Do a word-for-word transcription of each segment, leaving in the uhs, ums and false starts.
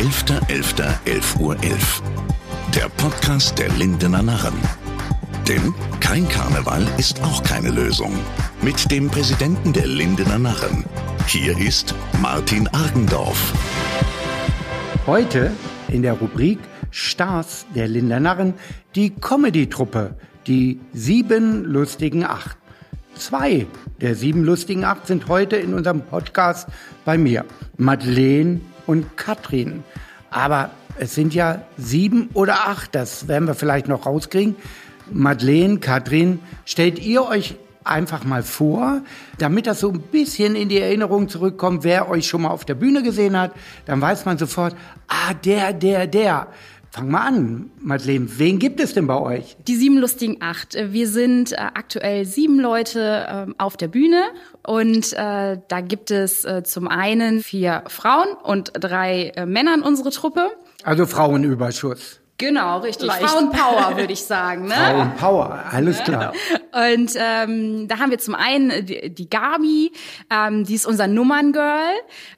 elfter elfter elf Uhr elf. Der Podcast der Lindener Narren. Denn kein Karneval ist auch keine Lösung. Mit dem Präsidenten der Lindener Narren. Hier ist Martin Argendorf. Heute in der Rubrik Stars der Lindener Narren die Comedy-Truppe, die sieben lustigen Acht. Zwei der sieben lustigen Acht sind heute in unserem Podcast bei mir, Madeleine und Katrin. Aber es sind ja sieben oder acht, das werden wir vielleicht noch rauskriegen. Madeleine, Katrin, stellt ihr euch einfach mal vor, damit das so ein bisschen in die Erinnerung zurückkommt, wer euch schon mal auf der Bühne gesehen hat, dann weiß man sofort, ah, der, der, der. Fang mal an, Madeleine, wen gibt es denn bei euch? Die sieben lustigen Acht. Wir sind aktuell sieben Leute auf der Bühne und da gibt es zum einen vier Frauen und drei Männer in unserer Truppe. Also Frauenüberschuss. Genau, richtig. Leicht. Frauenpower, würde ich sagen. Ne? Frauenpower, alles klar. Genau. Und ähm, da haben wir zum einen die, die Gaby, ähm, die ist unser Nummerngirl.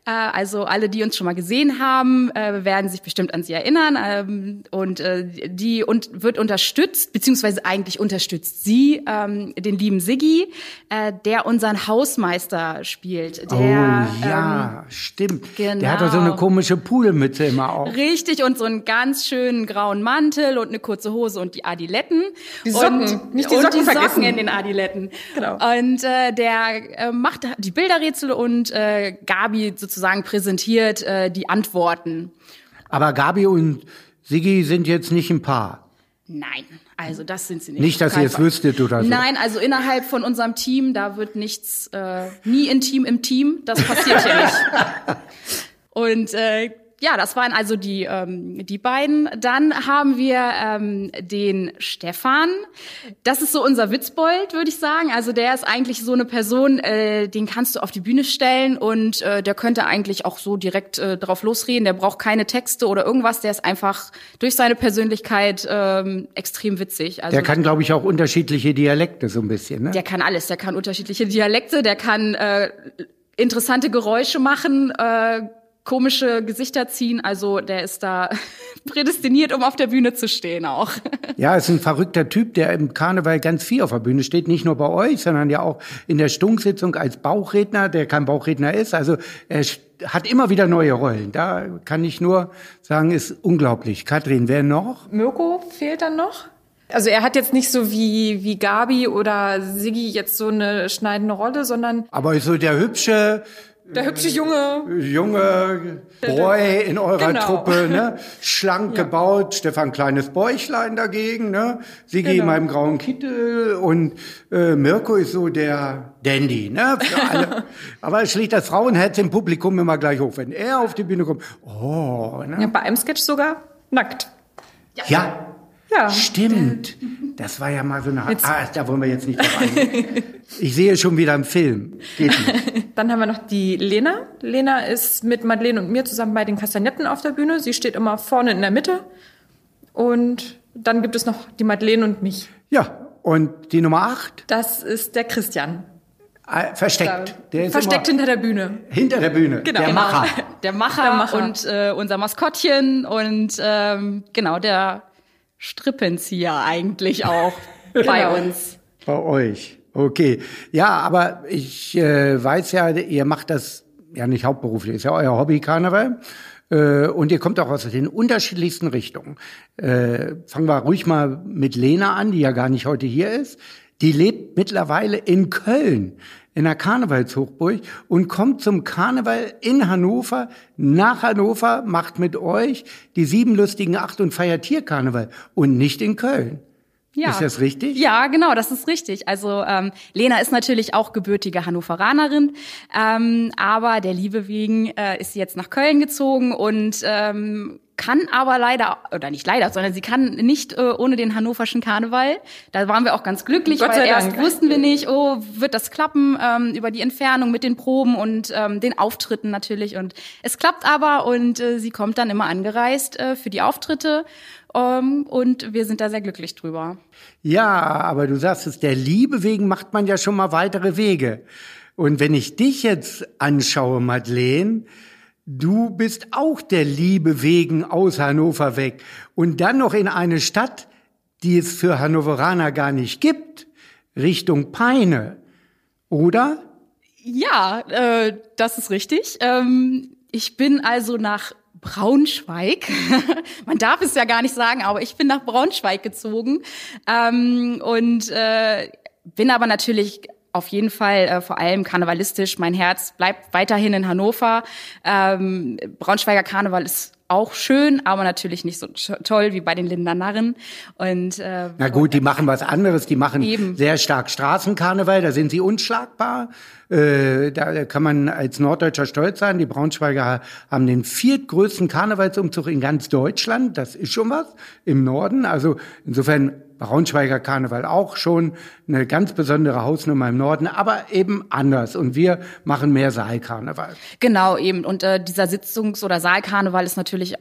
Äh, also alle, die uns schon mal gesehen haben, äh, werden sich bestimmt an sie erinnern. Ähm, und äh, die und wird unterstützt, beziehungsweise eigentlich unterstützt sie ähm, den lieben Siggi, äh, der unseren Hausmeister spielt. Der, oh ja, ähm, stimmt. Genau. Der hat doch so eine komische Poolmütze immer auf. Richtig, und so einen ganz schönen grauen Mantel und eine kurze Hose und die Adiletten. Die Socken, und, nicht die Socken, und die Socken vergessen. In den Adiletten. Genau. Und äh, der äh, macht die Bilderrätsel und äh, Gaby sozusagen präsentiert äh, die Antworten. Aber Gaby und Siggi sind jetzt nicht ein Paar? Nein, also das sind sie nicht. Nicht, dass ihr es wüsstet oder so? Nein, also innerhalb von unserem Team, da wird nichts, äh, nie intim im Team, das passiert hier nicht. Und äh, Ja, das waren also die ähm, die beiden. Dann haben wir ähm, den Stefan. Das ist so unser Witzbold, würde ich sagen. Also der ist eigentlich so eine Person, äh, den kannst du auf die Bühne stellen und äh, der könnte eigentlich auch so direkt äh, drauf losreden. Der braucht keine Texte oder irgendwas. Der ist einfach durch seine Persönlichkeit ähm, extrem witzig. Also der kann, glaube ich, auch unterschiedliche Dialekte so ein bisschen, ne? Der kann alles. Der kann unterschiedliche Dialekte. Der kann äh, interessante Geräusche machen, äh, komische Gesichter ziehen, also der ist da prädestiniert, um auf der Bühne zu stehen auch. Ja, ist ein verrückter Typ, der im Karneval ganz viel auf der Bühne steht, nicht nur bei euch, sondern ja auch in der Stunksitzung als Bauchredner, der kein Bauchredner ist, also er hat immer wieder neue Rollen. Da kann ich nur sagen, ist unglaublich. Katrin, wer noch? Mirko fehlt dann noch. Also er hat jetzt nicht so wie wie Gaby oder Siggi jetzt so eine schneidende Rolle, sondern... Aber so der hübsche... Der hübsche Junge. Junge, Boy in eurer genau. Truppe, ne? Schlank ja. gebaut, Stefan kleines Bäuchlein dagegen, ne? Siggi genau. in meinem grauen Kittel und äh, Mirko ist so der Dandy, ne? Für alle. Aber schlicht das Frauenherz im Publikum immer gleich hoch, wenn er auf die Bühne kommt. Oh, ne? Ja, bei einem Sketch sogar nackt. Ja. ja. Ja. Stimmt. Das war ja mal so eine... Jetzt. Ah, da wollen wir jetzt nicht drauf eingehen. Ich sehe schon wieder im Film. Geht nicht. Dann haben wir noch die Lena. Lena ist mit Madeleine und mir zusammen bei den Kastagnetten auf der Bühne. Sie steht immer vorne in der Mitte. Und dann gibt es noch die Madeleine und mich. Ja, und die Nummer acht? Das ist der Christian. Versteckt. Der ist Versteckt hinter der Bühne. Hinter der Bühne, genau. der, Macher. der Macher. Der Macher und äh, unser Maskottchen und ähm, genau, der... Strippenzieher eigentlich auch bei uns. Bei euch, okay. Ja, aber ich äh, weiß ja, ihr macht das ja nicht hauptberuflich, ist ja euer Hobby Karneval äh, und ihr kommt auch aus den unterschiedlichsten Richtungen. Äh, fangen wir ruhig mal mit Lena an, die ja gar nicht heute hier ist. Die lebt mittlerweile in Köln, in der Karnevalshochburg und kommt zum Karneval in Hannover, nach Hannover, macht mit euch die sieben lustigen Acht und feiert hier Karneval und nicht in Köln. Ja. Ist das richtig? Ja, genau, das ist richtig. Also ähm, Lena ist natürlich auch gebürtige Hannoveranerin, ähm, aber der Liebe wegen äh, ist sie jetzt nach Köln gezogen und ähm, kann aber leider, oder nicht leider, sondern sie kann nicht äh, ohne den hannoverschen Karneval. Da waren wir auch ganz glücklich, Gott weil erst Dank. Wussten wir nicht, oh, wird das klappen ähm, über die Entfernung mit den Proben und ähm, den Auftritten natürlich. Und es klappt aber und äh, sie kommt dann immer angereist äh, für die Auftritte. Um, und wir sind da sehr glücklich drüber. Ja, aber du sagst es, der Liebe wegen macht man ja schon mal weitere Wege. Und wenn ich dich jetzt anschaue, Madeleine, du bist auch der Liebe wegen aus Hannover weg und dann noch in eine Stadt, die es für Hannoveraner gar nicht gibt, Richtung Peine, oder? Ja, äh, das ist richtig. Ähm, ich bin also nach Braunschweig, man darf es ja gar nicht sagen, aber ich bin nach Braunschweig gezogen ähm, und äh, bin aber natürlich auf jeden Fall äh, vor allem karnevalistisch. Mein Herz bleibt weiterhin in Hannover. Ähm, Braunschweiger Karneval ist auch schön, aber natürlich nicht so toll wie bei den Lindener Narren. Und, äh, Na gut, die machen was anderes. Die machen eben sehr stark Straßenkarneval, da sind sie unschlagbar. Äh, da kann man als Norddeutscher stolz sein. Die Braunschweiger haben den viertgrößten Karnevalsumzug in ganz Deutschland. Das ist schon was im Norden. Also insofern Braunschweiger Karneval auch schon eine ganz besondere Hausnummer im Norden, aber eben anders. Und wir machen mehr Saalkarneval. Genau, eben. Und äh, dieser Sitzungs- oder Saalkarneval ist natürlich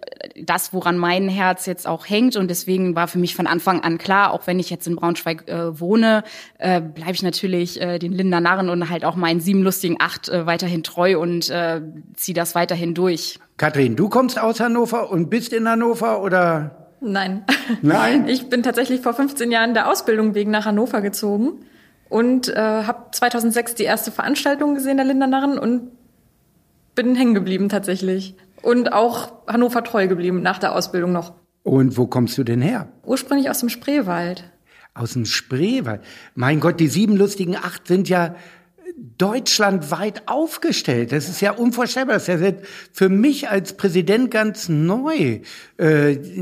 das, woran mein Herz jetzt auch hängt. Und deswegen war für mich von Anfang an klar, auch wenn ich jetzt in Braunschweig äh, wohne, äh, bleibe ich natürlich äh, den Lindener Narren und halt auch meinen sieben lustigen Acht äh, weiterhin treu und äh, ziehe das weiterhin durch. Katrin, du kommst aus Hannover und bist in Hannover, oder? Nein. Nein? Ich bin tatsächlich vor fünfzehn Jahren der Ausbildung wegen nach Hannover gezogen und äh, habe zweitausendsechs die erste Veranstaltung gesehen der Lindener Narren und bin hängen geblieben tatsächlich. Und auch Hannover treu geblieben nach der Ausbildung noch. Und wo kommst du denn her? Ursprünglich aus dem Spreewald. Aus dem Spreewald? Mein Gott, die sieben lustigen Acht sind ja deutschlandweit aufgestellt. Das ist ja unvorstellbar. Das ist ja für mich als Präsident ganz neu. Äh,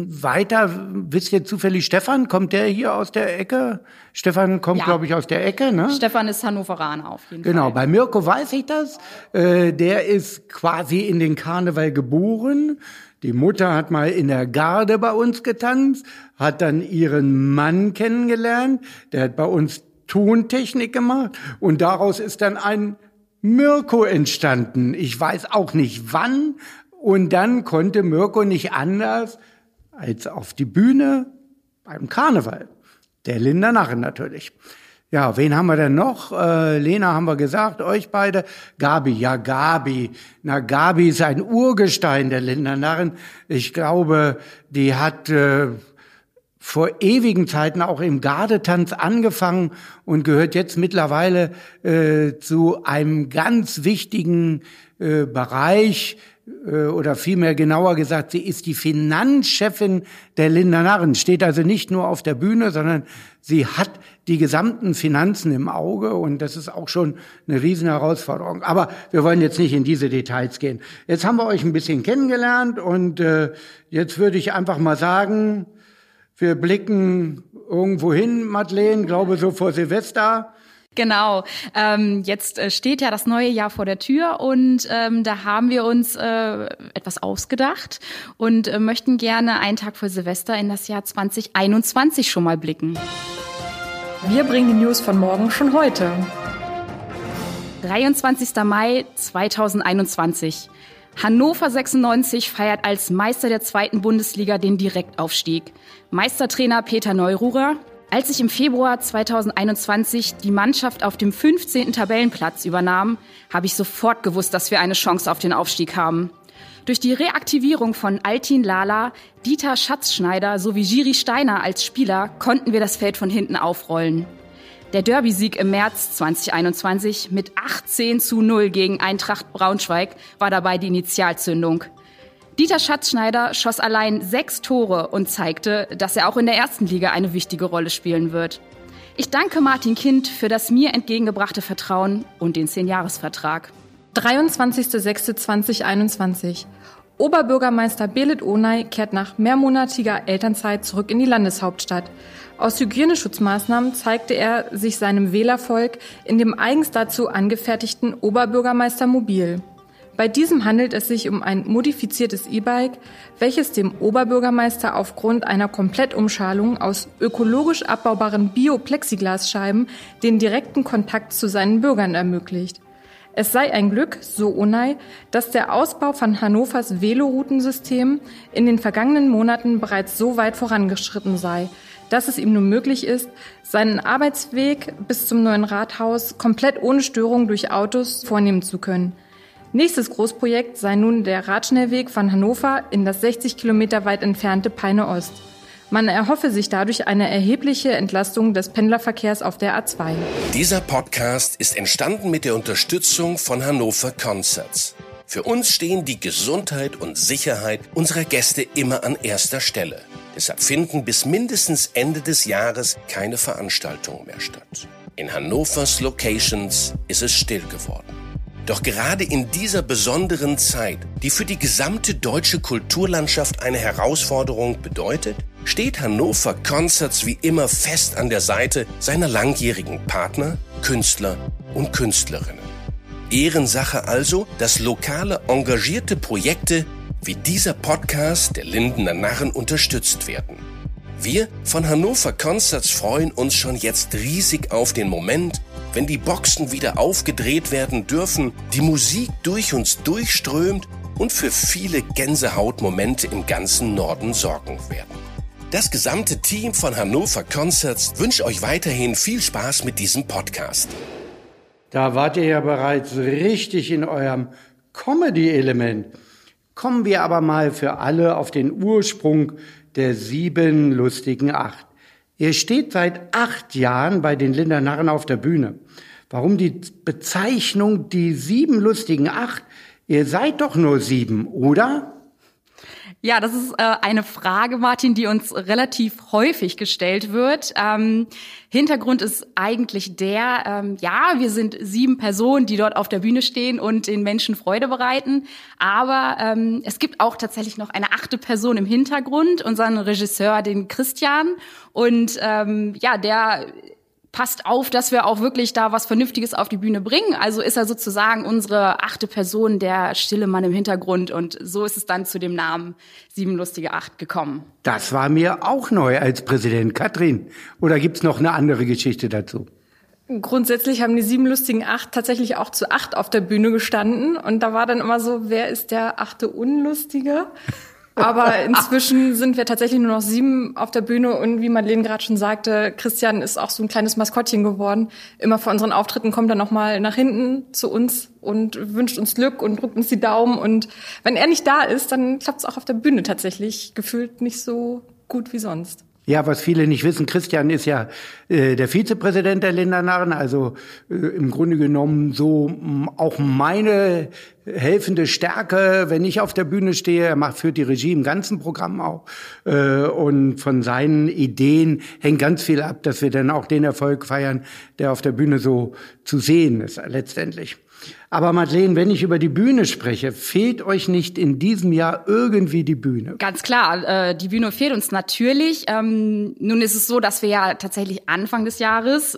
weiter, wisst ihr zufällig Stefan? Kommt der hier aus der Ecke? Stefan kommt, ja, glaube ich, aus der Ecke, ne? Stefan ist Hannoveraner auf jeden genau, Fall. Genau, bei Mirko weiß ich das. Äh, der ist quasi in den Karneval geboren. Die Mutter hat mal in der Garde bei uns getanzt, hat dann ihren Mann kennengelernt. Der hat bei uns Tontechnik gemacht und daraus ist dann ein Mirko entstanden. Ich weiß auch nicht wann. Und dann konnte Mirko nicht anders als auf die Bühne beim Karneval. Der Lindener Narren natürlich. Ja, wen haben wir denn noch? Äh, Lena haben wir gesagt, euch beide. Gaby, ja Gaby. Na, Gaby ist ein Urgestein der Lindener Narren. Ich glaube, die hat äh, vor ewigen Zeiten auch im Gardetanz angefangen und gehört jetzt mittlerweile äh, zu einem ganz wichtigen äh, Bereich äh, oder vielmehr genauer gesagt, sie ist die Finanzchefin der Lindener Narren, steht also nicht nur auf der Bühne, sondern sie hat die gesamten Finanzen im Auge und das ist auch schon eine riesen Herausforderung. Aber wir wollen jetzt nicht in diese Details gehen. Jetzt haben wir euch ein bisschen kennengelernt und äh, jetzt würde ich einfach mal sagen, wir blicken irgendwo hin, Madeleine, glaube so vor Silvester. Genau, ähm, jetzt steht ja das neue Jahr vor der Tür und ähm, da haben wir uns äh, etwas ausgedacht und äh, möchten gerne einen Tag vor Silvester in das Jahr zwanzig einundzwanzig schon mal blicken. Wir bringen die News von morgen schon heute. dreiundzwanzigster Mai zweitausendeinundzwanzig. Hannover sechsundneunzig feiert als Meister der zweiten Bundesliga den Direktaufstieg. Meistertrainer Peter Neururer: Als ich im Februar zweitausendeinundzwanzig die Mannschaft auf dem fünfzehnten Tabellenplatz übernahm, habe ich sofort gewusst, dass wir eine Chance auf den Aufstieg haben. Durch die Reaktivierung von Altin Lala, Dieter Schatzschneider sowie Jiří Štajner als Spieler konnten wir das Feld von hinten aufrollen. Der Derby-Sieg im März zweitausendeinundzwanzig mit achtzehn zu null gegen Eintracht Braunschweig war dabei die Initialzündung. Dieter Schatzschneider schoss allein sechs Tore und zeigte, dass er auch in der ersten Liga eine wichtige Rolle spielen wird. Ich danke Martin Kind für das mir entgegengebrachte Vertrauen und den zehn-Jahres-Vertrag. dreiundzwanzigster sechster zweitausendeinundzwanzig. Oberbürgermeister Belit Onay kehrt nach mehrmonatiger Elternzeit zurück in die Landeshauptstadt. Aus Hygieneschutzmaßnahmen zeigte er sich seinem Wählervolk in dem eigens dazu angefertigten Oberbürgermeistermobil. Bei diesem handelt es sich um ein modifiziertes E-Bike, welches dem Oberbürgermeister aufgrund einer Komplettumschalung aus ökologisch abbaubaren Bio-Plexiglasscheiben den direkten Kontakt zu seinen Bürgern ermöglicht. Es sei ein Glück, so Onay, dass der Ausbau von Hannovers Veloroutensystem in den vergangenen Monaten bereits so weit vorangeschritten sei, dass es ihm nun möglich ist, seinen Arbeitsweg bis zum neuen Rathaus komplett ohne Störung durch Autos vornehmen zu können. Nächstes Großprojekt sei nun der Radschnellweg von Hannover in das sechzig Kilometer weit entfernte Peine Ost. Man erhoffe sich dadurch eine erhebliche Entlastung des Pendlerverkehrs auf der A zwei. Dieser Podcast ist entstanden mit der Unterstützung von Hannover Concerts. Für uns stehen die Gesundheit und Sicherheit unserer Gäste immer an erster Stelle. Deshalb finden bis mindestens Ende des Jahres keine Veranstaltungen mehr statt. In Hannovers Locations ist es still geworden. Doch gerade in dieser besonderen Zeit, die für die gesamte deutsche Kulturlandschaft eine Herausforderung bedeutet, steht Hannover Concerts wie immer fest an der Seite seiner langjährigen Partner, Künstler und Künstlerinnen. Ehrensache also, dass lokale, engagierte Projekte wie dieser Podcast der Lindener Narren unterstützt werden. Wir von Hannover Concerts freuen uns schon jetzt riesig auf den Moment, wenn die Boxen wieder aufgedreht werden dürfen, die Musik durch uns durchströmt und für viele Gänsehautmomente im ganzen Norden sorgen werden. Das gesamte Team von Hannover Concerts wünscht euch weiterhin viel Spaß mit diesem Podcast. Da wart ihr ja bereits richtig in eurem Comedy-Element. Kommen wir aber mal für alle auf den Ursprung der sieben lustigen Acht. Ihr steht seit acht Jahren bei den Lindener Narren auf der Bühne. Warum die Bezeichnung die sieben lustigen Acht? Ihr seid doch nur sieben, oder? Ja, das ist äh, eine Frage, Martin, die uns relativ häufig gestellt wird. Ähm, Hintergrund ist eigentlich der, ähm, ja, wir sind sieben Personen, die dort auf der Bühne stehen und den Menschen Freude bereiten. Aber ähm, es gibt auch tatsächlich noch eine achte Person im Hintergrund, unseren Regisseur, den Christian. Und ähm, ja, der passt auf, dass wir auch wirklich da was Vernünftiges auf die Bühne bringen. Also ist er sozusagen unsere achte Person, der stille Mann im Hintergrund. Und so ist es dann zu dem Namen Sieben Lustige Acht gekommen. Das war mir auch neu als Präsident. Katrin, oder gibt's noch eine andere Geschichte dazu? Grundsätzlich haben die Sieben Lustigen Acht tatsächlich auch zu acht auf der Bühne gestanden. Und da war dann immer so, wer ist der achte Unlustige? Aber inzwischen sind wir tatsächlich nur noch sieben auf der Bühne. Und wie Madeleine gerade schon sagte, Christian ist auch so ein kleines Maskottchen geworden. Immer vor unseren Auftritten kommt er nochmal nach hinten zu uns und wünscht uns Glück und drückt uns die Daumen. Und wenn er nicht da ist, dann klappt es auch auf der Bühne tatsächlich gefühlt nicht so gut wie sonst. Ja, was viele nicht wissen, Christian ist ja äh, der Vizepräsident der Lindener Narren, also äh, im Grunde genommen so m- auch meine helfende Stärke, wenn ich auf der Bühne stehe. Er macht, führt die Regie im ganzen Programm auch äh, und von seinen Ideen hängt ganz viel ab, dass wir dann auch den Erfolg feiern, der auf der Bühne so zu sehen ist letztendlich. Aber Madeleine, wenn ich über die Bühne spreche, fehlt euch nicht in diesem Jahr irgendwie die Bühne? Ganz klar, äh, die Bühne fehlt uns natürlich. Ähm, nun ist es so, dass wir ja tatsächlich Anfang des Jahres,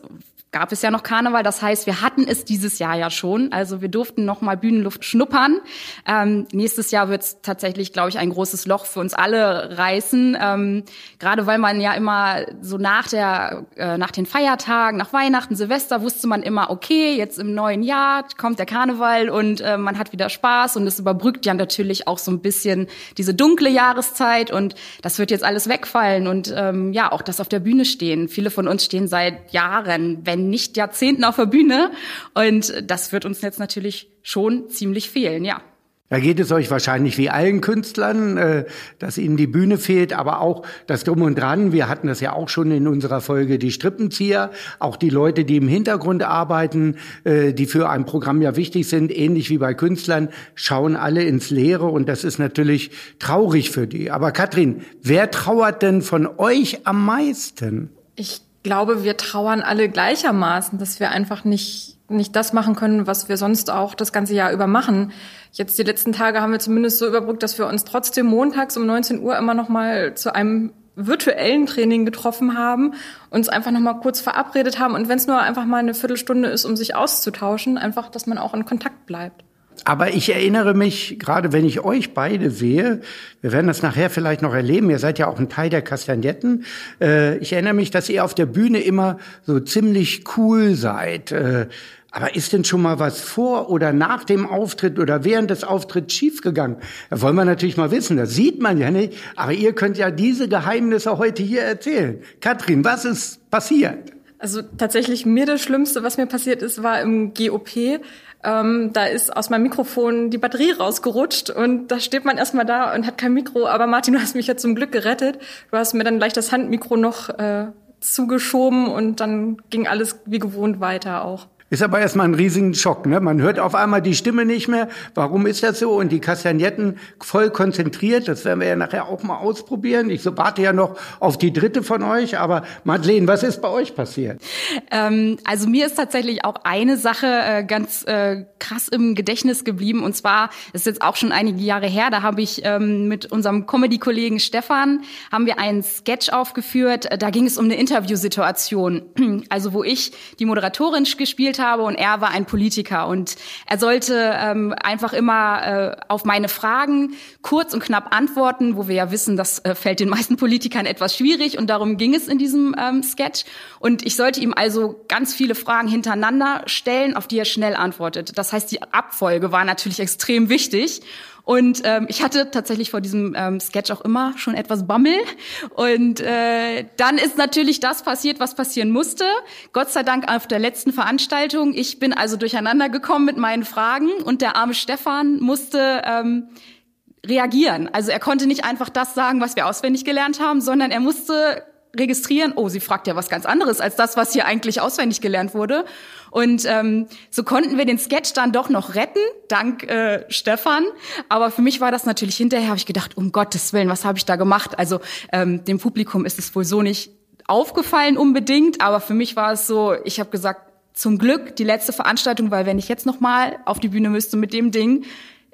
gab es ja noch Karneval, das heißt, wir hatten es dieses Jahr ja schon. Also wir durften noch mal Bühnenluft schnuppern. Ähm, nächstes Jahr wird es tatsächlich, glaube ich, ein großes Loch für uns alle reißen. Ähm, gerade weil man ja immer so nach der, äh, nach den Feiertagen, nach Weihnachten, Silvester wusste man immer, okay, jetzt im neuen Jahr kommt der Karneval und äh, man hat wieder Spaß und es überbrückt ja natürlich auch so ein bisschen diese dunkle Jahreszeit und das wird jetzt alles wegfallen und ähm, ja, auch das auf der Bühne stehen. Viele von uns stehen seit Jahren, wenn nicht Jahrzehnten auf der Bühne. Und das wird uns jetzt natürlich schon ziemlich fehlen, ja. Da geht es euch wahrscheinlich wie allen Künstlern, dass ihnen die Bühne fehlt, aber auch das Drum und Dran. Wir hatten das ja auch schon in unserer Folge, die Strippenzieher, auch die Leute, die im Hintergrund arbeiten, die für ein Programm ja wichtig sind, ähnlich wie bei Künstlern, schauen alle ins Leere und das ist natürlich traurig für die. Aber Katrin, wer trauert denn von euch am meisten? Ich Ich glaube, wir trauern alle gleichermaßen, dass wir einfach nicht nicht das machen können, was wir sonst auch das ganze Jahr über machen. Jetzt die letzten Tage haben wir zumindest so überbrückt, dass wir uns trotzdem montags um neunzehn Uhr immer noch mal zu einem virtuellen Training getroffen haben, uns einfach noch mal kurz verabredet haben und wenn es nur einfach mal eine Viertelstunde ist, um sich auszutauschen, einfach, dass man auch in Kontakt bleibt. Aber ich erinnere mich, gerade wenn ich euch beide sehe, wir werden das nachher vielleicht noch erleben, ihr seid ja auch ein Teil der Kastagnetten, äh, ich erinnere mich, dass ihr auf der Bühne immer so ziemlich cool seid. Äh, aber ist denn schon mal was vor oder nach dem Auftritt oder während des Auftritts schiefgegangen? Das wollen wir natürlich mal wissen, das sieht man ja nicht. Aber ihr könnt ja diese Geheimnisse heute hier erzählen. Katrin, was ist passiert? Also tatsächlich mir das Schlimmste, was mir passiert ist, war im G O P. Ähm, da ist aus meinem Mikrofon die Batterie rausgerutscht und da steht man erstmal da und hat kein Mikro. Aber Martin, du hast mich ja zum Glück gerettet. Du hast mir dann gleich das Handmikro noch äh, zugeschoben und dann ging alles wie gewohnt weiter auch. Ist aber erstmal ein riesigen Schock, ne? Man hört auf einmal die Stimme nicht mehr. Warum ist das so? Und die Kastagnetten voll konzentriert. Das werden wir ja nachher auch mal ausprobieren. Ich so warte ja noch auf die dritte von euch. Aber Madeleine, was ist bei euch passiert? Ähm, also mir ist tatsächlich auch eine Sache äh, ganz äh, krass im Gedächtnis geblieben. Und zwar, das ist jetzt auch schon einige Jahre her, da habe ich ähm, mit unserem Comedy-Kollegen Stefan, haben wir einen Sketch aufgeführt. Da ging es um eine Interviewsituation. Also wo ich die Moderatorin gespielt habe. habe und er war ein Politiker und er sollte ähm, einfach immer äh, auf meine Fragen kurz und knapp antworten, wo wir ja wissen, das äh, fällt den meisten Politikern etwas schwierig und darum ging es in diesem ähm, Sketch und ich sollte ihm also ganz viele Fragen hintereinander stellen, auf die er schnell antwortet. Das heißt, die Abfolge war natürlich extrem wichtig. Und ähm, ich hatte tatsächlich vor diesem ähm, Sketch auch immer schon etwas Bammel. Und äh, dann ist natürlich das passiert, was passieren musste. Gott sei Dank auf der letzten Veranstaltung. Ich bin also durcheinander gekommen mit meinen Fragen und der arme Stefan musste ähm, reagieren. Also er konnte nicht einfach das sagen, was wir auswendig gelernt haben, sondern er musste registrieren, oh, sie fragt ja was ganz anderes als das, was hier eigentlich auswendig gelernt wurde. Und ähm, so konnten wir den Sketch dann doch noch retten, dank äh, Stefan. Aber für mich war das natürlich hinterher, habe ich gedacht, um Gottes Willen, was habe ich da gemacht? Also ähm, dem Publikum ist es wohl so nicht aufgefallen unbedingt, aber für mich war es so, ich habe gesagt, zum Glück die letzte Veranstaltung, weil wenn ich jetzt nochmal auf die Bühne müsste mit dem Ding,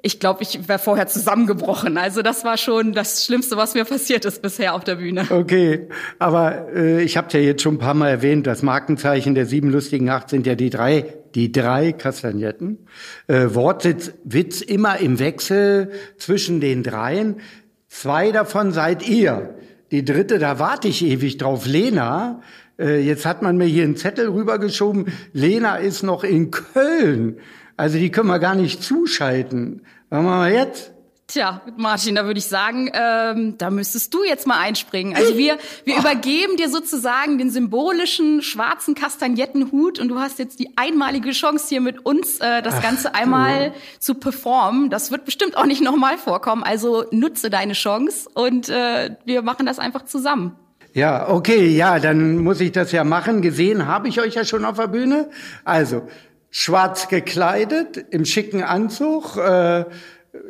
ich glaube, ich wäre vorher zusammengebrochen. Also das war schon das Schlimmste, was mir passiert ist bisher auf der Bühne. Okay, aber äh, ich habe es ja jetzt schon ein paar Mal erwähnt, das Markenzeichen der sieben lustigen Acht sind ja die drei, die drei Kastagnetten. Äh, Wortsitz, Witz immer im Wechsel zwischen den dreien. Zwei davon seid ihr. Die dritte, da warte ich ewig drauf, Lena. Äh, jetzt hat man mir hier einen Zettel rübergeschoben. Lena ist noch in Köln. Also die können wir gar nicht zuschalten. Was machen wir jetzt? Tja, Martin, da würde ich sagen, ähm, da müsstest du jetzt mal einspringen. Also wir wir oh. übergeben dir sozusagen den symbolischen schwarzen Kastagnettenhut und du hast jetzt die einmalige Chance hier mit uns äh, das Ach, Ganze einmal du. zu performen. Das wird bestimmt auch nicht nochmal vorkommen. Also nutze deine Chance und äh, wir machen das einfach zusammen. Ja, okay, ja, dann muss ich das ja machen. Gesehen habe ich euch ja schon auf der Bühne. Also schwarz gekleidet, im schicken Anzug, äh,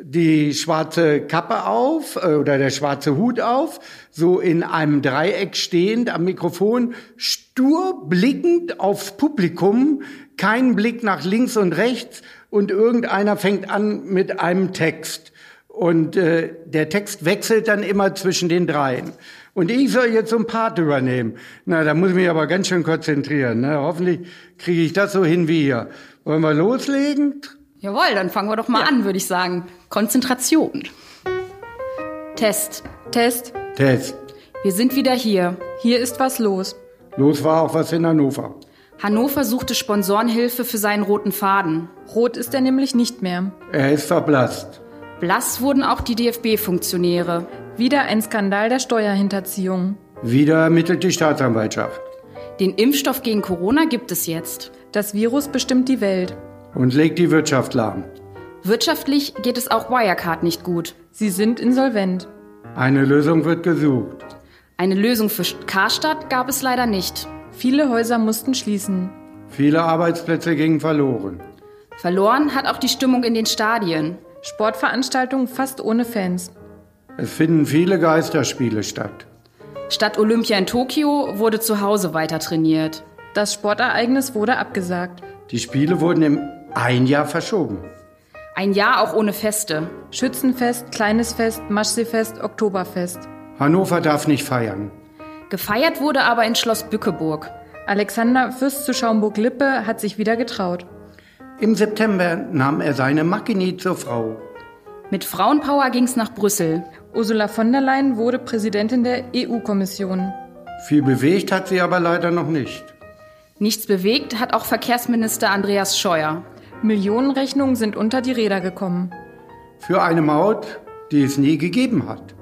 die schwarze Kappe auf äh, oder der schwarze Hut auf, so in einem Dreieck stehend am Mikrofon, stur blickend aufs Publikum, kein Blick nach links und rechts und irgendeiner fängt an mit einem Text. Und äh, der Text wechselt dann immer zwischen den dreien. Und ich soll jetzt so ein Part übernehmen. Na, da muss ich mich aber ganz schön konzentrieren. Ne? Hoffentlich kriege ich das so hin wie hier. Wollen wir loslegen? Jawohl, dann fangen wir doch mal ja. an, würde ich sagen. Konzentration. Test. Test. Test. Wir sind wieder hier. Hier ist was los. Los war auch was in Hannover. Hannover suchte Sponsorenhilfe für seinen roten Faden. Rot ist er nämlich nicht mehr. Er ist verblasst. Blass wurden auch die D F B-Funktionäre. Wieder ein Skandal der Steuerhinterziehung. Wieder ermittelt die Staatsanwaltschaft. Den Impfstoff gegen Corona gibt es jetzt. Das Virus bestimmt die Welt. Und legt die Wirtschaft lahm. Wirtschaftlich geht es auch Wirecard nicht gut. Sie sind insolvent. Eine Lösung wird gesucht. Eine Lösung für Karstadt gab es leider nicht. Viele Häuser mussten schließen. Viele Arbeitsplätze gingen verloren. Verloren hat auch die Stimmung in den Stadien. Sportveranstaltungen fast ohne Fans. Es finden viele Geisterspiele statt. Statt Olympia in Tokio wurde zu Hause weiter trainiert. Das Sportereignis wurde abgesagt. Die Spiele wurden im ein Jahr verschoben. Ein Jahr auch ohne Feste. Schützenfest, Kleines Fest, Maschseefest, Oktoberfest. Hannover darf nicht feiern. Gefeiert wurde aber in Schloss Bückeburg. Alexander Fürst zu Schaumburg-Lippe hat sich wieder getraut. Im September nahm er seine Makini zur Frau. Mit Frauenpower ging's nach Brüssel. Ursula von der Leyen wurde Präsidentin der E U-Kommission. Viel bewegt hat sie aber leider noch nicht. Nichts bewegt hat auch Verkehrsminister Andreas Scheuer. Millionenrechnungen sind unter die Räder gekommen. Für eine Maut, die es nie gegeben hat.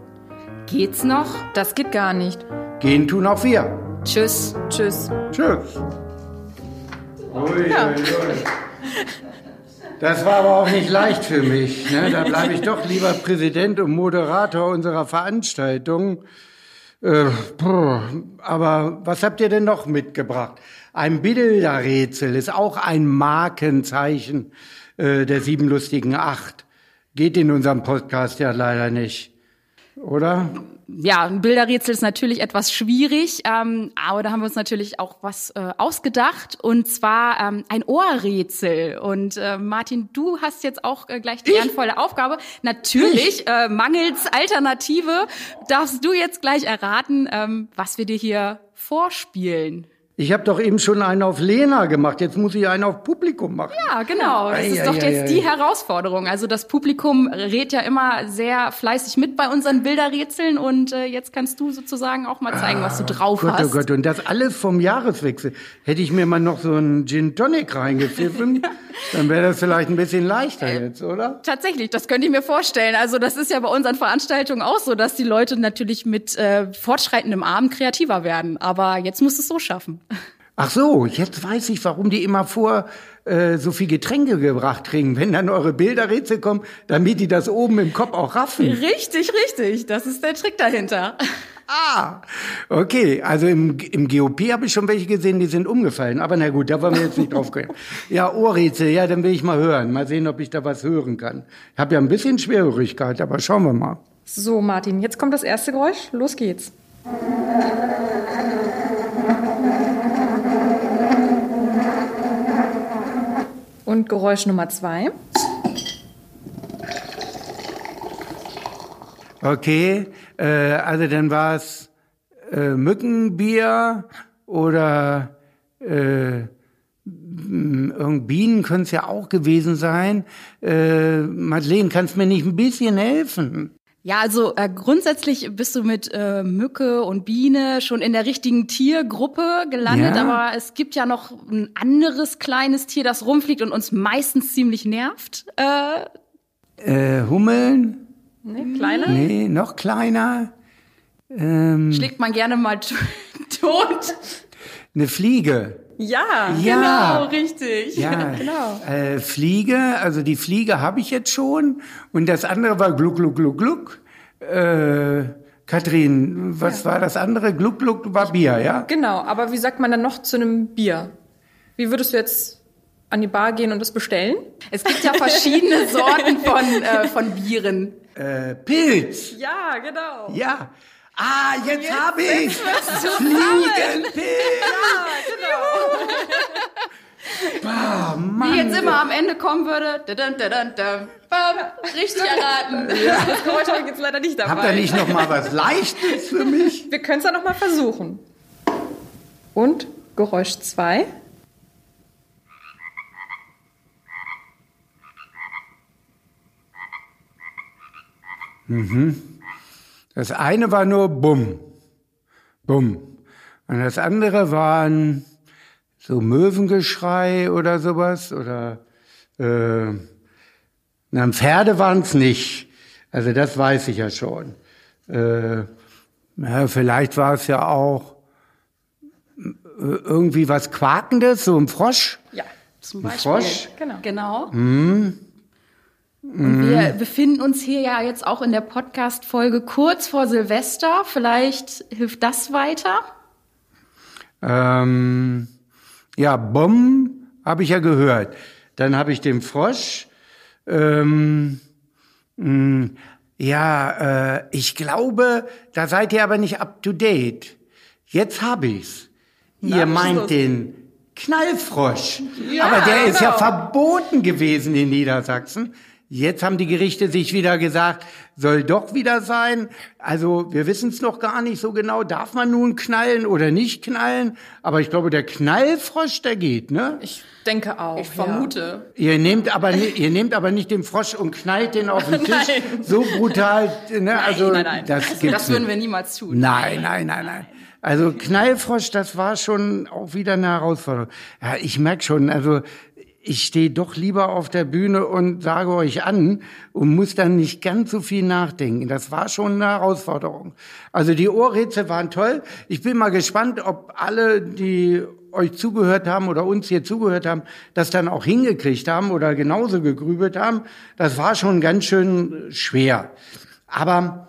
Geht's noch? Das geht gar nicht. Gehen tun auch wir. Tschüss. Tschüss. Tschüss. Ui, ja. ui, ui. Das war aber auch nicht leicht für mich. Ne? Da bleibe ich doch lieber Präsident und Moderator unserer Veranstaltung. Äh, aber was habt ihr denn noch mitgebracht? Ein Bilderrätsel ist auch ein Markenzeichen äh, der sieben lustigen Acht. Geht in unserem Podcast ja leider nicht, oder? Ja, ein Bilderrätsel ist natürlich etwas schwierig, ähm, aber da haben wir uns natürlich auch was äh, ausgedacht, und zwar ähm, ein Ohrrätsel. Und äh, Martin, du hast jetzt auch äh, gleich die ich? ehrenvolle Aufgabe. Natürlich, äh, mangels Alternative, darfst du jetzt gleich erraten, ähm, was wir dir hier vorspielen. Ich habe doch eben schon einen auf Lena gemacht, jetzt muss ich einen auf Publikum machen. Ja, genau, das ei, ist ei, doch ei, jetzt ei. die Herausforderung. Also das Publikum rät ja immer sehr fleißig mit bei unseren Bilderrätseln, und äh, jetzt kannst du sozusagen auch mal zeigen, ah, was du drauf Gott, hast. Oh Gott, und das alles vom Jahreswechsel. Hätte ich mir mal noch so einen Gin Tonic reingepfiffen, ja, dann wäre das vielleicht ein bisschen leichter äh, jetzt, oder? Tatsächlich, das könnte ich mir vorstellen. Also das ist ja bei unseren Veranstaltungen auch so, dass die Leute natürlich mit äh, fortschreitendem Abend kreativer werden. Aber jetzt musst du es so schaffen. Ach so, jetzt weiß ich, warum die immer vor äh, so viel Getränke gebracht kriegen, wenn dann eure Bilderrätsel kommen, damit die das oben im Kopf auch raffen. Richtig, richtig, das ist der Trick dahinter. Ah, okay, also im, im G O P habe ich schon welche gesehen, die sind umgefallen, aber na gut, da wollen wir jetzt nicht drauf gehen. Ja, Ohrrätsel, ja, dann will ich mal hören, mal sehen, ob ich da was hören kann. Ich habe ja ein bisschen Schwerhörigkeit, aber schauen wir mal. So, Martin, jetzt kommt das erste Geräusch, los geht's. Und Geräusch Nummer zwei. Okay, äh, also dann war es äh, Mückenbier oder äh, Bienen können es ja auch gewesen sein. Äh, Madeleine, kannst mir nicht ein bisschen helfen? Ja, also äh, grundsätzlich bist du mit äh, Mücke und Biene schon in der richtigen Tiergruppe gelandet, ja, aber es gibt ja noch ein anderes kleines Tier, das rumfliegt und uns meistens ziemlich nervt. Äh, äh, Hummeln? Nee, kleiner? Nee, noch kleiner. Ähm, Schlägt man gerne mal t- tot. Eine Fliege. Ja, ja, genau, richtig. Ja, genau. Äh, Fliege, also die Fliege habe ich jetzt schon. Und das andere war Gluck, Gluck, Gluck, Gluck. Äh, Katrin, was ja. war das andere? Gluck, Gluck war Bier, ja? Genau, aber wie sagt man dann noch zu einem Bier? Wie würdest du jetzt an die Bar gehen und das bestellen? Es gibt ja verschiedene Sorten von, äh, von Bieren. Äh, Pilz. Ja, genau. Ja. Ah, jetzt, jetzt habe ich Fliegenpilz. Ja, genau. Bah, Mann. Wie jetzt immer am Ende kommen würde. Dadam, dadam, dadam, bam, richtig erraten. Ja. Das Geräusch habe ich jetzt leider nicht dabei. Habt ihr nicht noch mal was Leichtes für mich? Wir können es ja noch mal versuchen. Und Geräusch zwei. Mhm. Das eine war nur Bumm, Bumm. Und das andere waren so Möwengeschrei oder sowas. Oder äh, na, Pferde waren es nicht. Also das weiß ich ja schon. Äh, na, vielleicht war es ja auch irgendwie was Quakendes, so ein Frosch. Ja, zum Beispiel. Ein Frosch. Genau. Genau. Hm. Und wir befinden uns hier ja jetzt auch in der Podcast-Folge kurz vor Silvester. Vielleicht hilft das weiter? Ähm, ja, Bomben habe ich ja gehört. Dann habe ich den Frosch. Ähm, mh, ja, äh, ich glaube, da seid ihr aber nicht up to date. Jetzt habe ich's. Ihr meint den Knallfrosch. Ja, aber der genau. ist ja verboten gewesen in Niedersachsen. Jetzt haben die Gerichte sich wieder gesagt, soll doch wieder sein. Also wir wissen es noch gar nicht so genau. Darf man nun knallen oder nicht knallen? Aber ich glaube, der Knallfrosch, der geht, ne? Ich denke auch. Ich vermute. Ja. Ihr nehmt aber ihr nehmt aber nicht den Frosch und knallt den auf den Tisch. Nein. So brutal. Ne? Nein, also nein, nein. Das, also, das würden wir niemals tun. Nein, nein, nein, nein. Also Knallfrosch, das war schon auch wieder eine Herausforderung. Ja, ich merke schon, also ich stehe doch lieber auf der Bühne und sage euch an und muss dann nicht ganz so viel nachdenken. Das war schon eine Herausforderung. Also die Ohrrätsel waren toll. Ich bin mal gespannt, ob alle, die euch zugehört haben oder uns hier zugehört haben, das dann auch hingekriegt haben oder genauso gegrübelt haben, das war schon ganz schön schwer. Aber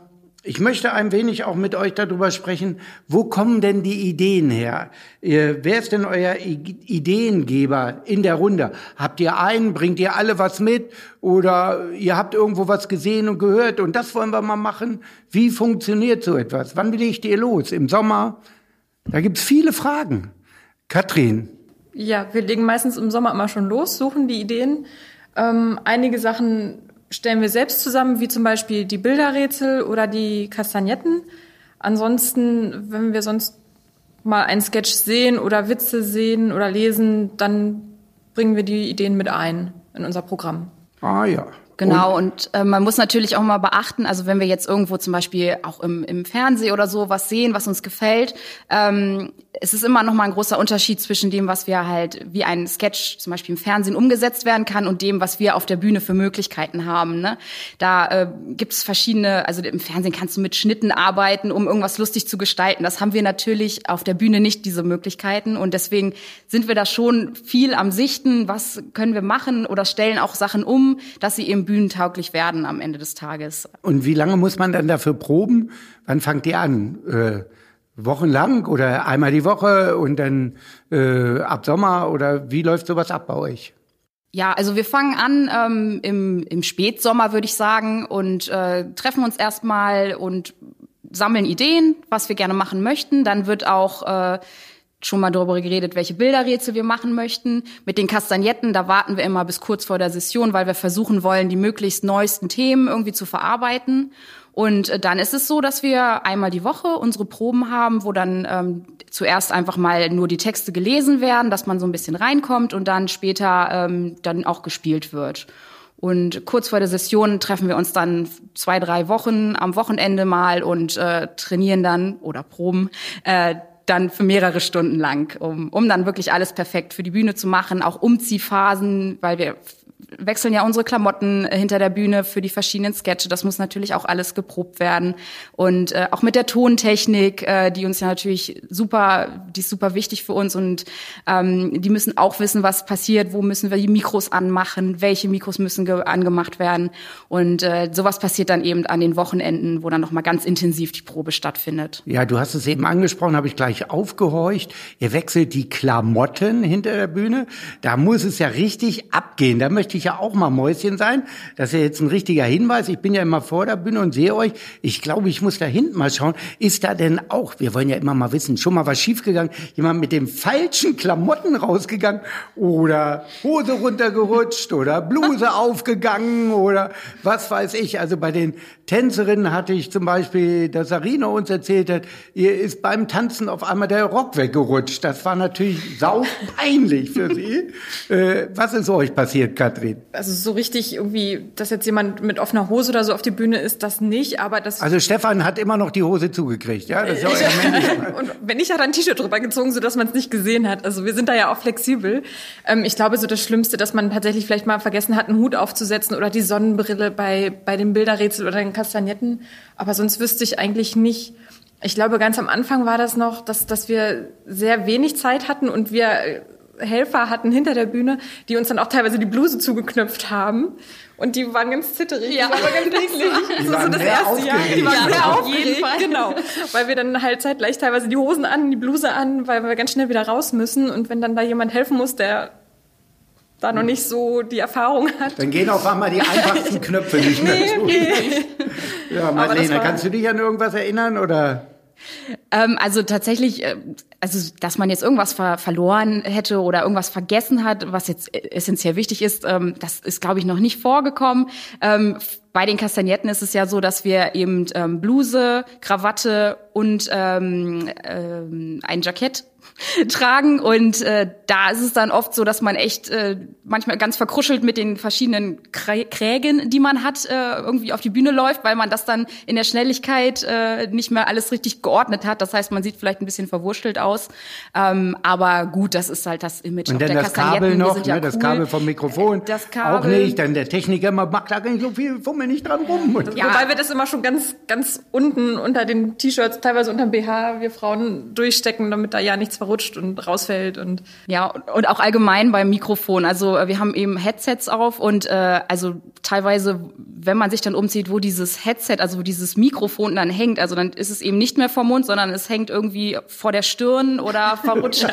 ich möchte ein wenig auch mit euch darüber sprechen, wo kommen denn die Ideen her? Wer ist denn euer Ideengeber in der Runde? Habt ihr einen, bringt ihr alle was mit oder ihr habt irgendwo was gesehen und gehört und das wollen wir mal machen? Wie funktioniert so etwas? Wann legt ihr los? Im Sommer? Da gibt's viele Fragen. Katrin? Ja, wir legen meistens im Sommer immer schon los, suchen die Ideen. Ähm, einige Sachen stellen wir selbst zusammen, wie zum Beispiel die Bilderrätsel oder die Kastagnetten. Ansonsten, wenn wir sonst mal einen Sketch sehen oder Witze sehen oder lesen, dann bringen wir die Ideen mit ein in unser Programm. Ah ja. Genau, und, und äh, man muss natürlich auch mal beachten, also wenn wir jetzt irgendwo zum Beispiel auch im, im Fernsehen oder so was sehen, was uns gefällt, ähm, es ist immer noch mal ein großer Unterschied zwischen dem, was wir halt, wie ein Sketch zum Beispiel im Fernsehen umgesetzt werden kann und dem, was wir auf der Bühne für Möglichkeiten haben, ne? Da äh, gibt es verschiedene, also im Fernsehen kannst du mit Schnitten arbeiten, um irgendwas lustig zu gestalten. Das haben wir natürlich auf der Bühne nicht, diese Möglichkeiten. Und deswegen sind wir da schon viel am Sichten, was können wir machen oder stellen auch Sachen um, dass sie eben bühnentauglich werden am Ende des Tages. Und wie lange muss man dann dafür proben? Wann fangt ihr an? Äh, wochenlang oder einmal die Woche und dann äh, ab Sommer? Oder wie läuft sowas ab bei euch? Ja, also wir fangen an ähm, im, im Spätsommer, würde ich sagen, und äh, treffen uns erstmal und sammeln Ideen, was wir gerne machen möchten. Dann wird auch äh, schon mal darüber geredet, welche Bilderrätsel wir machen möchten. Mit den Kastagnetten, da warten wir immer bis kurz vor der Session, weil wir versuchen wollen, die möglichst neuesten Themen irgendwie zu verarbeiten. Und dann ist es so, dass wir einmal die Woche unsere Proben haben, wo dann ähm, zuerst einfach mal nur die Texte gelesen werden, dass man so ein bisschen reinkommt und dann später ähm, dann auch gespielt wird. Und kurz vor der Session treffen wir uns dann zwei, drei Wochen am Wochenende mal und äh, trainieren dann oder proben äh, dann für mehrere Stunden lang, um, um dann wirklich alles perfekt für die Bühne zu machen, auch Umziehphasen, weil wir wechseln ja unsere Klamotten hinter der Bühne für die verschiedenen Sketche. Das muss natürlich auch alles geprobt werden. Und äh, auch mit der Tontechnik, äh, die uns ja natürlich super, die ist super wichtig für uns. Und ähm, die müssen auch wissen, was passiert, wo müssen wir die Mikros anmachen, welche Mikros müssen ge- angemacht werden. Und äh, sowas passiert dann eben an den Wochenenden, wo dann nochmal ganz intensiv die Probe stattfindet. Ja, du hast es eben angesprochen, habe ich gleich aufgehorcht. Ihr wechselt die Klamotten hinter der Bühne. Da muss es ja richtig abgehen. Da möchte ich ja auch mal Mäuschen sein. Das ist ja jetzt ein richtiger Hinweis. Ich bin ja immer vor der Bühne und sehe euch. Ich glaube, ich muss da hinten mal schauen. Ist da denn auch, wir wollen ja immer mal wissen, schon mal was schiefgegangen? Jemand mit den falschen Klamotten rausgegangen oder Hose runtergerutscht oder Bluse aufgegangen oder was weiß ich. Also bei den Tänzerinnen hatte ich zum Beispiel, dass Sarino uns erzählt hat, ihr ist beim Tanzen auf einmal der Rock weggerutscht. Das war natürlich sau peinlich für sie. äh, was ist euch passiert, Katrin? Also so richtig irgendwie, dass jetzt jemand mit offener Hose oder so auf die Bühne ist, das nicht, aber das... Also Stefan hat immer noch die Hose zugekriegt, ja? Das ist ja euer Und wenn nicht, hat er ein T-Shirt drüber gezogen, sodass man es nicht gesehen hat. Also wir sind da ja auch flexibel. Ähm, ich glaube, so das Schlimmste, dass man tatsächlich vielleicht mal vergessen hat, einen Hut aufzusetzen oder die Sonnenbrille bei, bei den Bilderrätseln oder den Kastagnetten. Aber sonst wüsste ich eigentlich nicht... Ich glaube, ganz am Anfang war das noch, dass, dass wir sehr wenig Zeit hatten und wir... Helfer hatten hinter der Bühne, die uns dann auch teilweise die Bluse zugeknöpft haben. Und die waren ganz zitterig. Ja, die waren ganz eklig. Das war so das erste Jahr. Die waren sehr aufgeregt, genau. Weil wir dann halt zeitgleich teilweise die Hosen an, die Bluse an, weil wir ganz schnell wieder raus müssen. Und wenn dann da jemand helfen muss, der da noch nicht so die Erfahrung hat. Dann gehen auf einmal die einfachsten Knöpfe nicht mehr nee, zu. Nee. Ja, Madeleine, kannst du dich an irgendwas erinnern oder... Ähm, also tatsächlich, also dass man jetzt irgendwas ver- verloren hätte oder irgendwas vergessen hat, was jetzt essentiell wichtig ist, ähm, das ist, glaube ich, noch nicht vorgekommen. Ähm, bei den Kastagnetten ist es ja so, dass wir eben ähm, Bluse, Krawatte und ähm, ähm, ein Jackett tragen und äh, da ist es dann oft so, dass man echt äh, manchmal ganz verkruschelt mit den verschiedenen Krä- Krägen, die man hat, äh, irgendwie auf die Bühne läuft, weil man das dann in der Schnelligkeit äh, nicht mehr alles richtig geordnet hat. Das heißt, man sieht vielleicht ein bisschen verwurschtelt aus. aus. Ähm, aber gut, das ist halt das Image. Und dann das Kabel noch, ja ne, das cool. Kabel vom Mikrofon, das Kabel. Auch nicht. Dann der Techniker, man macht da gar nicht so viel, fummel nicht dran rum. Und ja, wobei wir das immer schon ganz, ganz unten unter den T-Shirts, teilweise unter dem B H, wir Frauen durchstecken, damit da ja nichts verrutscht und rausfällt. Und ja, und, und auch allgemein beim Mikrofon. Also wir haben eben Headsets auf und äh, also teilweise, wenn man sich dann umzieht, wo dieses Headset, also wo dieses Mikrofon dann hängt, also dann ist es eben nicht mehr vom Mund, sondern es hängt irgendwie vor der Stirn oder verrutscht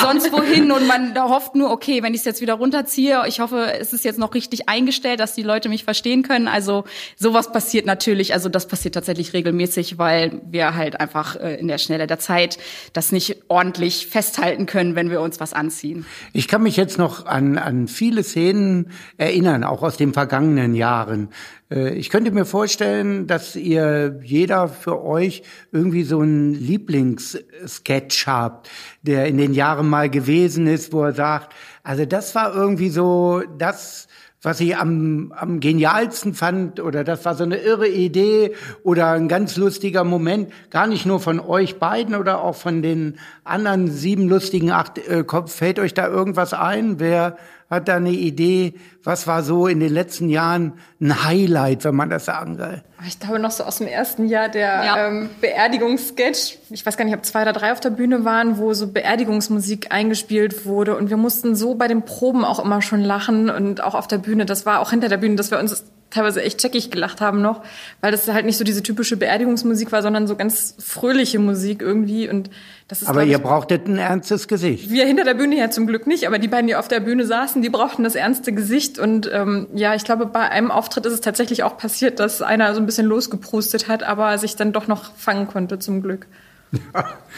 sonst wohin und man da hofft nur, okay, wenn ich es jetzt wieder runterziehe, ich hoffe, es ist jetzt noch richtig eingestellt, dass die Leute mich verstehen können. Also sowas passiert natürlich, also das passiert tatsächlich regelmäßig, weil wir halt einfach äh, in der Schnelle der Zeit das nicht ordentlich festhalten können, wenn wir uns was anziehen. Ich kann mich jetzt noch an, an viele Szenen erinnern, auch aus den vergangenen Jahren. Ich könnte mir vorstellen, dass ihr jeder für euch irgendwie so einen Lieblingssketch habt, der in den Jahren mal gewesen ist, wo er sagt, also das war irgendwie so das, was ich am, am genialsten fand oder das war so eine irre Idee oder ein ganz lustiger Moment, gar nicht nur von euch beiden oder auch von den anderen sieben lustigen Acht äh, Kopf. Fällt euch da irgendwas ein? Wer hat da eine Idee? Was war so in den letzten Jahren ein Highlight, wenn man das sagen soll? Ich glaube noch so aus dem ersten Jahr der ja. ähm, Beerdigungssketch. Ich weiß gar nicht, ob zwei oder drei auf der Bühne waren, wo so Beerdigungsmusik eingespielt wurde. Und wir mussten so bei den Proben auch immer schon lachen und auch auf der Bühne. Das war auch hinter der Bühne, dass wir uns teilweise echt checkig gelacht haben noch, weil das halt nicht so diese typische Beerdigungsmusik war, sondern so ganz fröhliche Musik irgendwie. Und das ist, aber ihr brauchtet ein ernstes Gesicht. Wir hinter der Bühne ja zum Glück nicht, aber die beiden, die auf der Bühne saßen, die brauchten das ernste Gesicht. Und ähm, ja, ich glaube, bei einem Auftritt ist es tatsächlich auch passiert, dass einer so ein bisschen losgeprustet hat, aber sich dann doch noch fangen konnte zum Glück.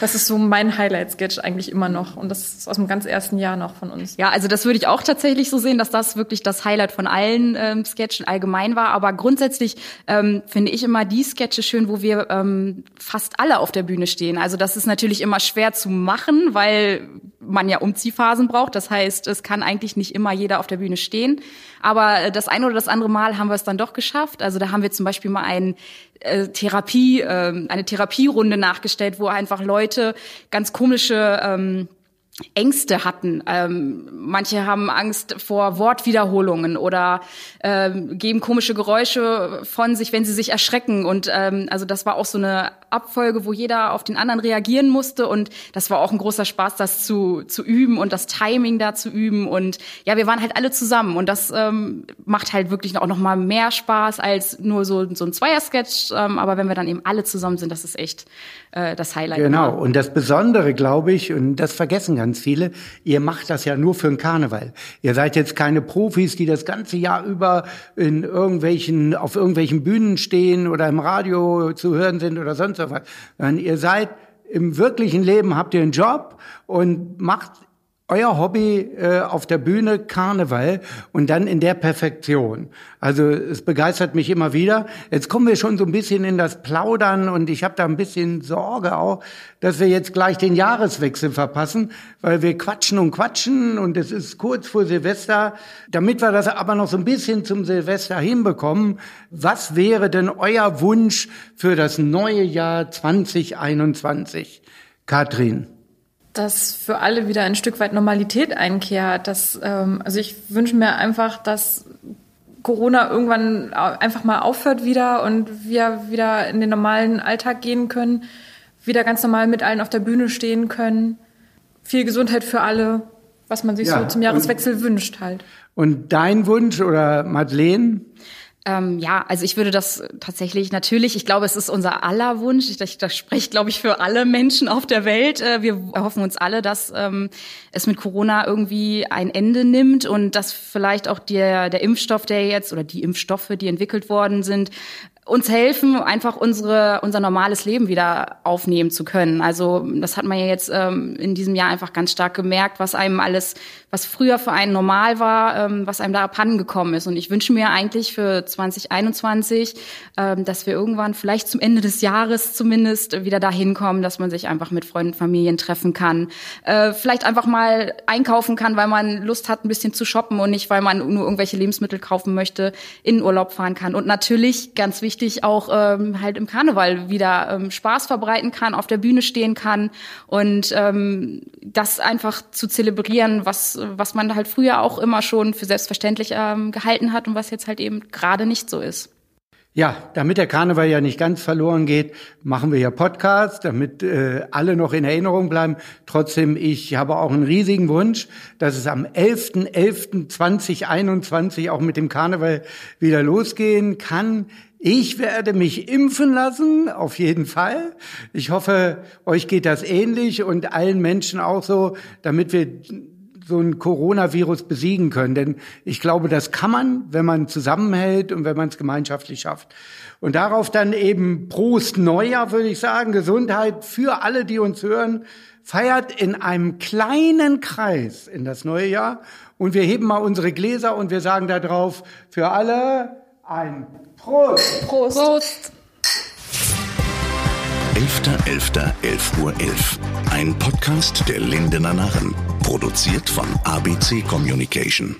Das ist so mein Highlight-Sketch eigentlich immer noch. Und das ist aus dem ganz ersten Jahr noch von uns. Ja, also das würde ich auch tatsächlich so sehen, dass das wirklich das Highlight von allen ähm, Sketchen allgemein war. Aber grundsätzlich ähm, finde ich immer die Sketche schön, wo wir ähm, fast alle auf der Bühne stehen. Also das ist natürlich immer schwer zu machen, weil man ja Umziehphasen braucht. Das heißt, es kann eigentlich nicht immer jeder auf der Bühne stehen. Aber das eine oder das andere Mal haben wir es dann doch geschafft. Also da haben wir zum Beispiel mal einen Therapie, eine Therapierunde nachgestellt, wo einfach Leute ganz komische ähm, Ängste hatten. Ähm, manche haben Angst vor Wortwiederholungen oder ähm, geben komische Geräusche von sich, wenn sie sich erschrecken. Und ähm, also das war auch so eine Abfolge, wo jeder auf den anderen reagieren musste. Und das war auch ein großer Spaß, das zu zu üben und das Timing da zu üben. Und ja, wir waren halt alle zusammen. Und das ähm, macht halt wirklich auch noch mal mehr Spaß als nur so, so ein Zweier-Sketch. Ähm, aber wenn wir dann eben alle zusammen sind, das ist echt äh, das Highlight. Genau. Immer. Und das Besondere, glaube ich, und das vergessen ganz viele, ihr macht das ja nur für den Karneval. Ihr seid jetzt keine Profis, die das ganze Jahr über in irgendwelchen, auf irgendwelchen Bühnen stehen oder im Radio zu hören sind oder sonst was. Sondern ihr seid im wirklichen Leben, habt ihr einen Job und macht euer Hobby äh, auf der Bühne Karneval und dann in der Perfektion. Also es begeistert mich immer wieder. Jetzt kommen wir schon so ein bisschen in das Plaudern und ich habe da ein bisschen Sorge auch, dass wir jetzt gleich den Jahreswechsel verpassen, weil wir quatschen und quatschen und es ist kurz vor Silvester. Damit wir das aber noch so ein bisschen zum Silvester hinbekommen, was wäre denn euer Wunsch für das neue Jahr zwanzig einundzwanzig? Katrin? Dass für alle wieder ein Stück weit Normalität einkehrt. Dass, ähm, also ich wünsche mir einfach, dass Corona irgendwann einfach mal aufhört wieder und wir wieder in den normalen Alltag gehen können, wieder ganz normal mit allen auf der Bühne stehen können. Viel Gesundheit für alle, was man sich ja, so zum Jahreswechsel und, wünscht halt. Und dein Wunsch oder Madeleine? Ähm, ja, also ich würde das tatsächlich natürlich, ich glaube, es ist unser aller Wunsch, ich, das spreche, glaube ich, für alle Menschen auf der Welt. Wir hoffen uns alle, dass ähm, es mit Corona irgendwie ein Ende nimmt und dass vielleicht auch der, der Impfstoff, der jetzt, oder die Impfstoffe, die entwickelt worden sind, uns helfen, einfach unsere unser normales Leben wieder aufnehmen zu können. Also das hat man ja jetzt ähm, in diesem Jahr einfach ganz stark gemerkt, was einem alles, was früher für einen normal war, ähm, was einem da abhanden gekommen ist. Und ich wünsche mir eigentlich für zwanzig einundzwanzig, ähm, dass wir irgendwann vielleicht zum Ende des Jahres zumindest wieder dahin kommen, dass man sich einfach mit Freunden, Familien treffen kann. Äh, vielleicht einfach mal einkaufen kann, weil man Lust hat, ein bisschen zu shoppen und nicht, weil man nur irgendwelche Lebensmittel kaufen möchte, in Urlaub fahren kann. Und natürlich, ganz wichtig, richtig auch ähm, halt im Karneval wieder ähm, Spaß verbreiten kann, auf der Bühne stehen kann und ähm, das einfach zu zelebrieren, was was man halt früher auch immer schon für selbstverständlich ähm, gehalten hat und was jetzt halt eben gerade nicht so ist. Ja, damit der Karneval ja nicht ganz verloren geht, machen wir ja Podcasts, damit äh, alle noch in Erinnerung bleiben. Trotzdem, ich habe auch einen riesigen Wunsch, dass es am elften elften zweitausendeinundzwanzig auch mit dem Karneval wieder losgehen kann. Ich werde mich impfen lassen, auf jeden Fall. Ich hoffe, euch geht das ähnlich und allen Menschen auch so, damit wir so ein Coronavirus besiegen können. Denn ich glaube, das kann man, wenn man zusammenhält und wenn man es gemeinschaftlich schafft. Und darauf dann eben Prost Neujahr, würde ich sagen. Gesundheit für alle, die uns hören. Feiert in einem kleinen Kreis in das neue Jahr. Und wir heben mal unsere Gläser und wir sagen da drauf für alle ein Prost. Prost. Prost. elfter elfter elf Uhr elf. Ein Podcast der Lindener Narren. Produziert von A B C Communication.